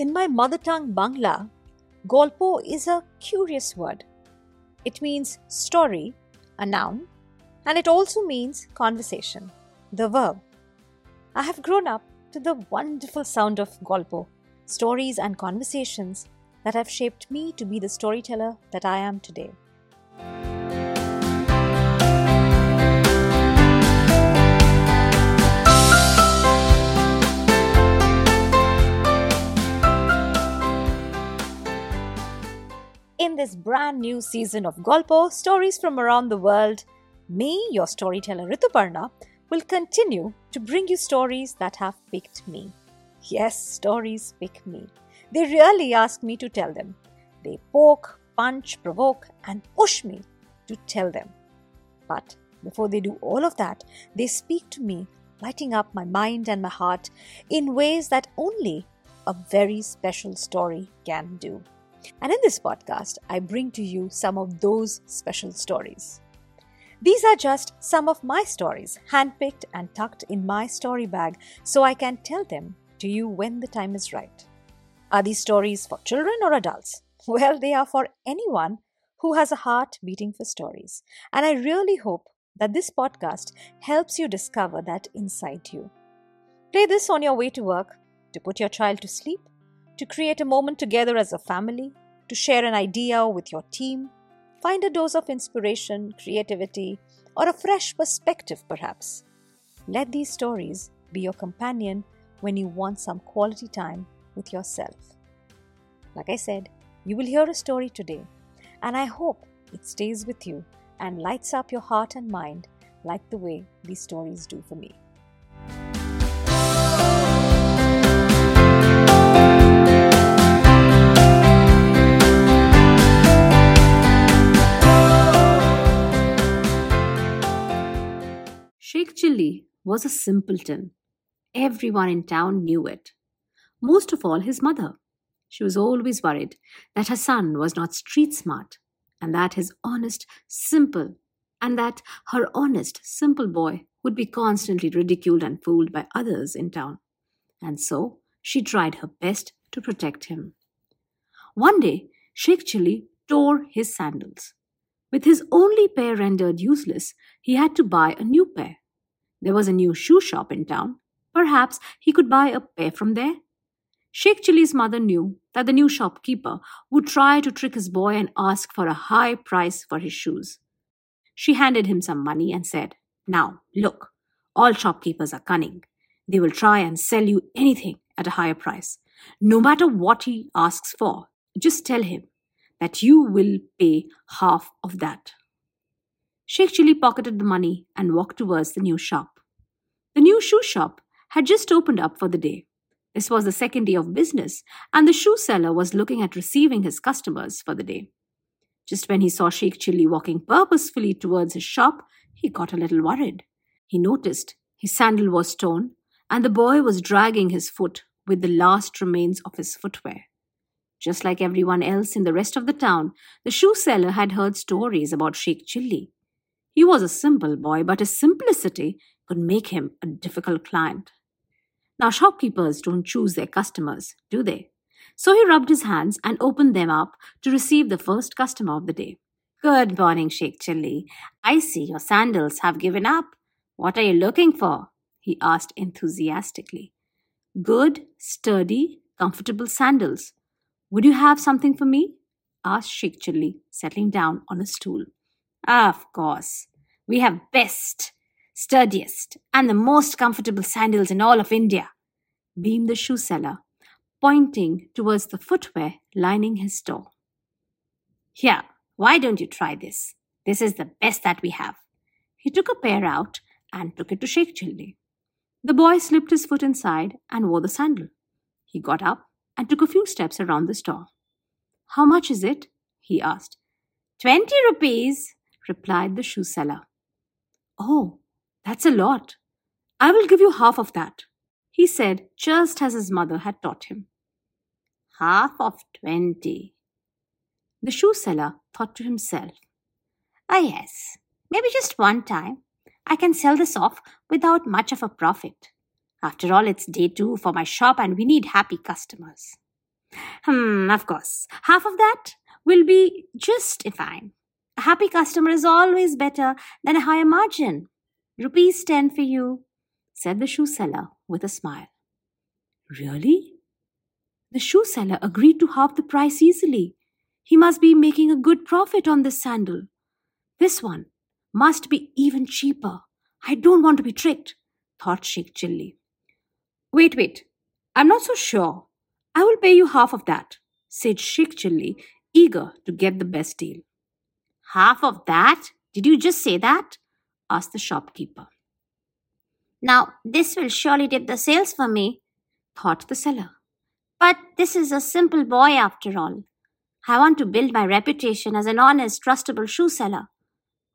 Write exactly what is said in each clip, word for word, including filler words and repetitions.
In my mother tongue Bangla, Golpo is a curious word. It means story, a noun, and it also means conversation, the verb. I have grown up to the wonderful sound of Golpo, stories and conversations that have shaped me to be the storyteller that I am today. In this brand new season of Golpo, stories from around the world, me, your storyteller Rituparna, will continue to bring you stories that have picked me. Yes, stories pick me. They really ask me to tell them. They poke, punch, provoke and push me to tell them. But before they do all of that, they speak to me, lighting up my mind and my heart in ways that only a very special story can do. And in this podcast, I bring to you some of those special stories. These are just some of my stories, handpicked and tucked in my story bag, so I can tell them to you when the time is right. Are these stories for children or adults? Well, they are for anyone who has a heart beating for stories. And I really hope that this podcast helps you discover that inside you. Play this on your way to work, to put your child to sleep, to create a moment together as a family, to share an idea with your team, find a dose of inspiration, creativity, or a fresh perspective perhaps. Let these stories be your companion when you want some quality time with yourself. Like I said, you will hear a story today, and I hope it stays with you and lights up your heart and mind like the way these stories do for me. Sheikh Chilli was a simpleton. Everyone in town knew it. Most of all his mother. She was always worried that her son was not street smart, and that his honest, simple, and that her honest, simple boy would be constantly ridiculed and fooled by others in town. And so she tried her best to protect him. One day, Sheikh Chilli tore his sandals. With his only pair rendered useless, he had to buy a new pair. There was a new shoe shop in town. Perhaps he could buy a pair from there. Sheikh Chilli's mother knew that the new shopkeeper would try to trick his boy and ask for a high price for his shoes. She handed him some money and said, "Now, look, all shopkeepers are cunning. They will try and sell you anything at a higher price. No matter what he asks for, just tell him that you will pay half of that." Sheikh Chilli pocketed the money and walked towards the new shop. The new shoe shop had just opened up for the day. This was the second day of business, and the shoe seller was looking at receiving his customers for the day. Just when he saw Sheikh Chilli walking purposefully towards his shop, he got a little worried. He noticed his sandal was torn, and the boy was dragging his foot with the last remains of his footwear. Just like everyone else in the rest of the town, the shoe seller had heard stories about Sheikh Chilli. He was a simple boy, but his simplicity could make him a difficult client. Now, shopkeepers don't choose their customers, do they? So he rubbed his hands and opened them up to receive the first customer of the day. "Good morning, Sheikh Chilli. I see your sandals have given up. What are you looking for?" he asked enthusiastically. "Good, sturdy, comfortable sandals. Would you have something for me?" asked Sheikh Chilli, settling down on a stool. "Of course. We have best, sturdiest and the most comfortable sandals in all of India," beamed the shoe seller, pointing towards the footwear lining his store. "Here, why don't you try this? This is the best that we have." He took a pair out and took it to Sheikh Chilli. The boy slipped his foot inside and wore the sandal. He got up and took a few steps around the store. "How much is it?" he asked. Twenty rupees, replied the shoe seller. "Oh, that's a lot. I will give you half of that," he said, just as his mother had taught him. Half of twenty. The shoe seller thought to himself, "Ah yes, maybe just one time I can sell this off without much of a profit. After all, it's day two for my shop and we need happy customers." Hmm, of course. Half of that will be just fine. A happy customer is always better than a higher margin. Rupees ten for you, said the shoe seller with a smile. Really? The shoe seller agreed to half the price easily. He must be making a good profit on this sandal. This one must be even cheaper. I don't want to be tricked, thought Sheikh Chilli. Wait, wait. I'm not so sure. I will pay you half of that, said Sheikh Chilli, eager to get the best deal. Half of that? Did you just say that? Asked the shopkeeper. Now, this will surely dip the sales for me, thought the seller. But this is a simple boy after all. I want to build my reputation as an honest, trustable shoe seller.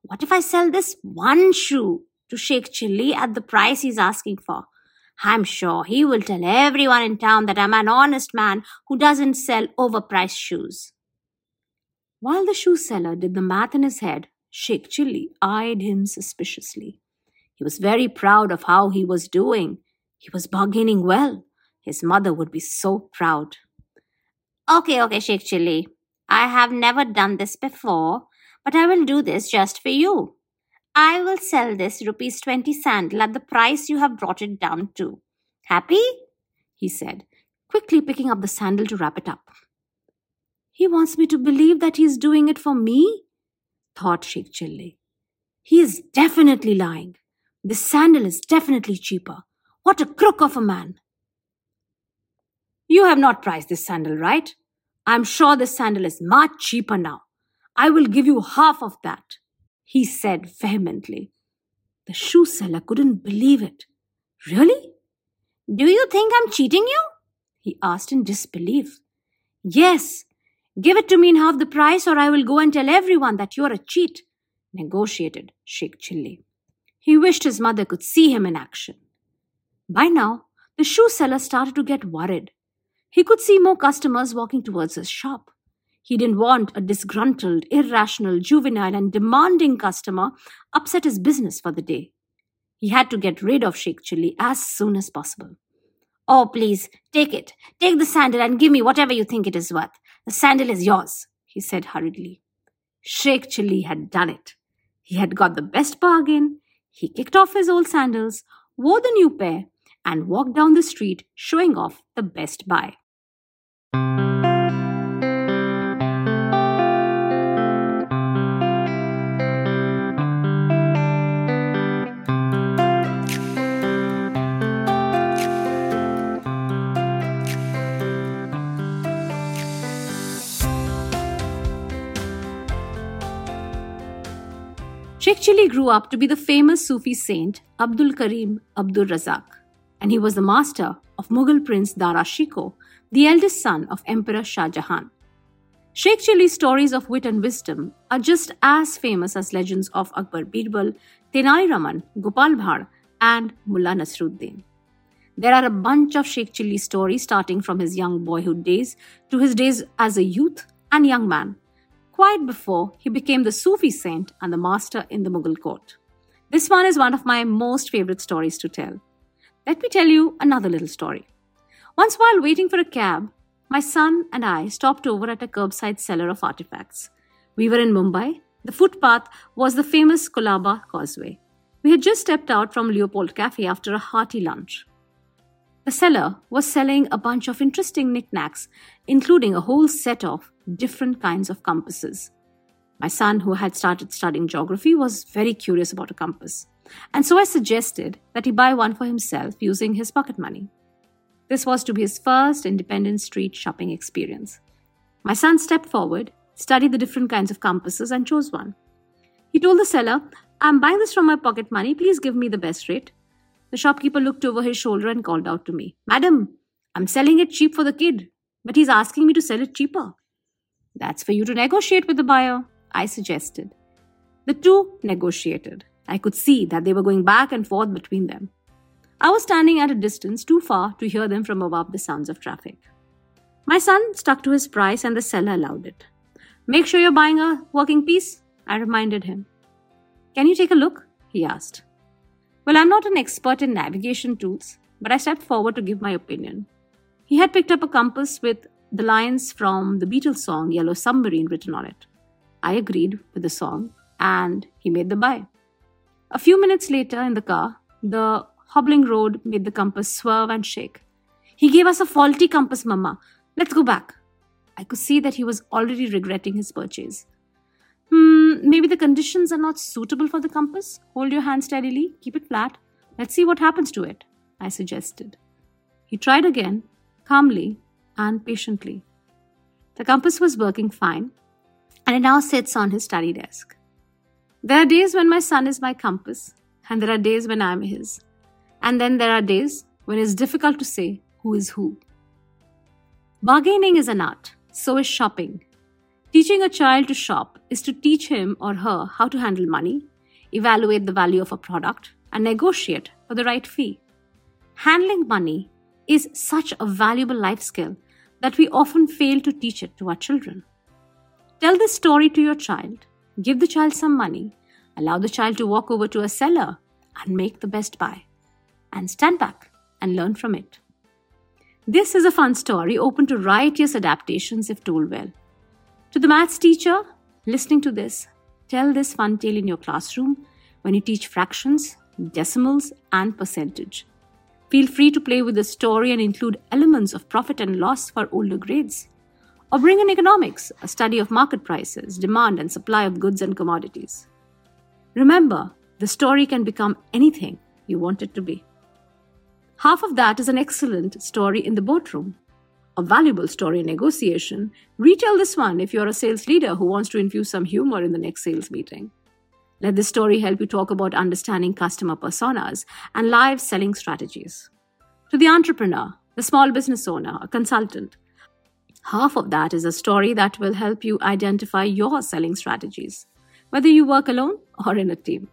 What if I sell this one shoe to Sheikh Chilli at the price he's asking for? I'm sure he will tell everyone in town that I'm an honest man who doesn't sell overpriced shoes. While the shoe seller did the math in his head, Sheikh Chilli eyed him suspiciously. He was very proud of how he was doing. He was bargaining well. His mother would be so proud. Okay, okay, Sheikh Chilli. I have never done this before, but I will do this just for you. I will sell this rupees twenty sandal at the price you have brought it down to. Happy? He said, quickly picking up the sandal to wrap it up. He wants me to believe that he is doing it for me, thought Sheikh Chilli. He is definitely lying. This sandal is definitely cheaper. What a crook of a man. You have not priced this sandal, right? I'm sure this sandal is much cheaper now. I will give you half of that, he said vehemently. The shoe seller couldn't believe it. Really? Do you think I'm cheating you? He asked in disbelief. Yes. Give it to me in half the price or I will go and tell everyone that you're a cheat, negotiated Sheikh Chilli. He wished his mother could see him in action. By now, the shoe seller started to get worried. He could see more customers walking towards his shop. He didn't want a disgruntled, irrational, juvenile and demanding customer upset his business for the day. He had to get rid of Sheikh Chilli as soon as possible. Oh, please, take it. Take the sandal and give me whatever you think it is worth. The sandal is yours, he said hurriedly. Sheikh Chilli had done it. He had got the best bargain. He kicked off his old sandals, wore the new pair and walked down the street showing off the best buy. Sheikh Chilli grew up to be the famous Sufi saint Abdul Karim Abdul Razak, and he was the master of Mughal prince Dara Shikoh, the eldest son of Emperor Shah Jahan. Sheikh Chilli's stories of wit and wisdom are just as famous as legends of Akbar Birbal, Tenai Raman, Gopal Bhar, and Mulla Nasruddin. There are a bunch of Sheikh Chilli stories starting from his young boyhood days to his days as a youth and young man, quite before he became the Sufi saint and the master in the Mughal court. This one is one of my most favorite stories to tell. Let me tell you another little story. Once while waiting for a cab, my son and I stopped over at a curbside seller of artifacts. We were in Mumbai. The footpath was the famous Kolaba Causeway. We had just stepped out from Leopold Cafe after a hearty lunch. The seller was selling a bunch of interesting knickknacks, including a whole set of different kinds of compasses. My son, who had started studying geography, was very curious about a compass, and so I suggested that he buy one for himself using his pocket money. This was to be his first independent street shopping experience. My son stepped forward, studied the different kinds of compasses, and chose one. He told the seller, "I'm buying this from my pocket money, please give me the best rate." The shopkeeper looked over his shoulder and called out to me, "Madam, I'm selling it cheap for the kid, but he's asking me to sell it cheaper." "That's for you to negotiate with the buyer," I suggested. The two negotiated. I could see that they were going back and forth between them. I was standing at a distance too far to hear them from above the sounds of traffic. My son stuck to his price and the seller allowed it. "Make sure you're buying a working piece," I reminded him. "Can you take a look?" he asked. Well, I'm not an expert in navigation tools, but I stepped forward to give my opinion. He had picked up a compass with the lines from the Beatles song Yellow Submarine written on it. I agreed with the song and he made the buy. A few minutes later in the car, the hobbling road made the compass swerve and shake. He gave us a faulty compass, Mama. Let's go back. I could see that he was already regretting his purchase. Hmm, maybe the conditions are not suitable for the compass. Hold your hand steadily, keep it flat. Let's see what happens to it, I suggested. He tried again, calmly and patiently. The compass was working fine, and it now sits on his study desk. There are days when my son is my compass, and there are days when I am his. And then there are days when it's difficult to say who is who. Bargaining is an art, so is shopping. Teaching a child to shop is to teach him or her how to handle money, evaluate the value of a product, and negotiate for the right fee. Handling money is such a valuable life skill that we often fail to teach it to our children. Tell this story to your child, give the child some money, allow the child to walk over to a seller and make the best buy, and stand back and learn from it. This is a fun story open to riotous adaptations if told well. To the maths teacher, listening to this, tell this fun tale in your classroom when you teach fractions, decimals, and percentage. Feel free to play with the story and include elements of profit and loss for older grades. Or bring in economics, a study of market prices, demand and supply of goods and commodities. Remember, the story can become anything you want it to be. Half of that is an excellent story in the boardroom. A valuable story in negotiation. Retell this one if you're a sales leader who wants to infuse some humor in the next sales meeting. Let this story help you talk about understanding customer personas and live selling strategies. To the entrepreneur, the small business owner, a consultant, half of that is a story that will help you identify your selling strategies, whether you work alone or in a team.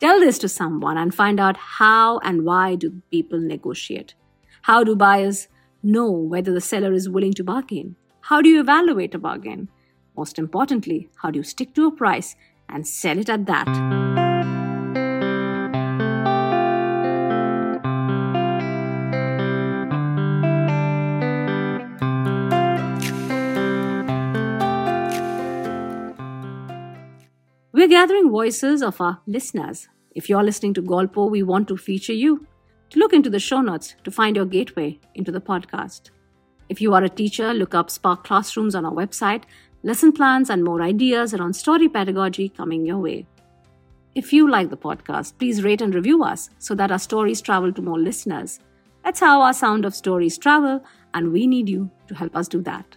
Tell this to someone and find out how and why do people negotiate. How do buyers know whether the seller is willing to bargain? How do you evaluate a bargain? Most importantly, how do you stick to a price and sell it at that? We're gathering voices of our listeners. If you're listening to Golpo, we want to feature you. To look into the show notes to find your gateway into the podcast. If you are a teacher, look up Spark Classrooms on our website. Lesson plans and more ideas around story pedagogy coming your way. If you like the podcast, please rate and review us so that our stories travel to more listeners. That's how our sound of stories travel, and we need you to help us do that.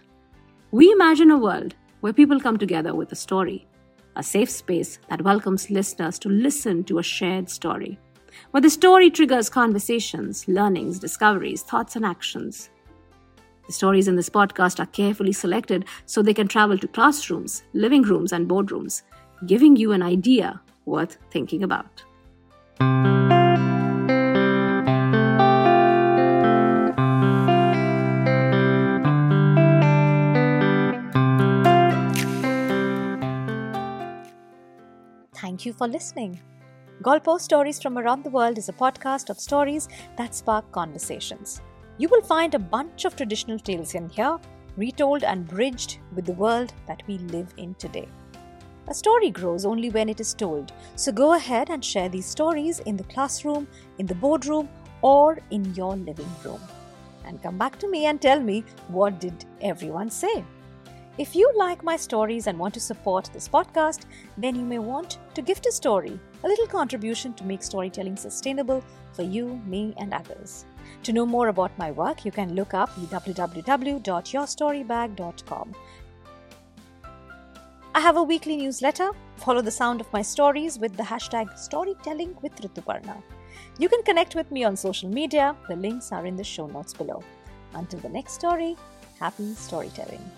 We imagine a world where people come together with a story, a safe space that welcomes listeners to listen to a shared story, where the story triggers conversations, learnings, discoveries, thoughts, and actions. The stories in this podcast are carefully selected so they can travel to classrooms, living rooms, and boardrooms, giving you an idea worth thinking about. Thank you for listening. Golpo Stories from Around the World is a podcast of stories that spark conversations. You will find a bunch of traditional tales in here, retold and bridged with the world that we live in today. A story grows only when it is told, so go ahead and share these stories in the classroom, in the boardroom, or in your living room. And come back to me and tell me, what did everyone say? If you like my stories and want to support this podcast, then you may want to gift a story, a little contribution to make storytelling sustainable for you, me, and others. To know more about my work, you can look up w w w dot your story bag dot com. I have a weekly newsletter. Follow the sound of my stories with the hashtag StorytellingWithRituparna. You can connect with me on social media. The links are in the show notes below. Until the next story, happy storytelling.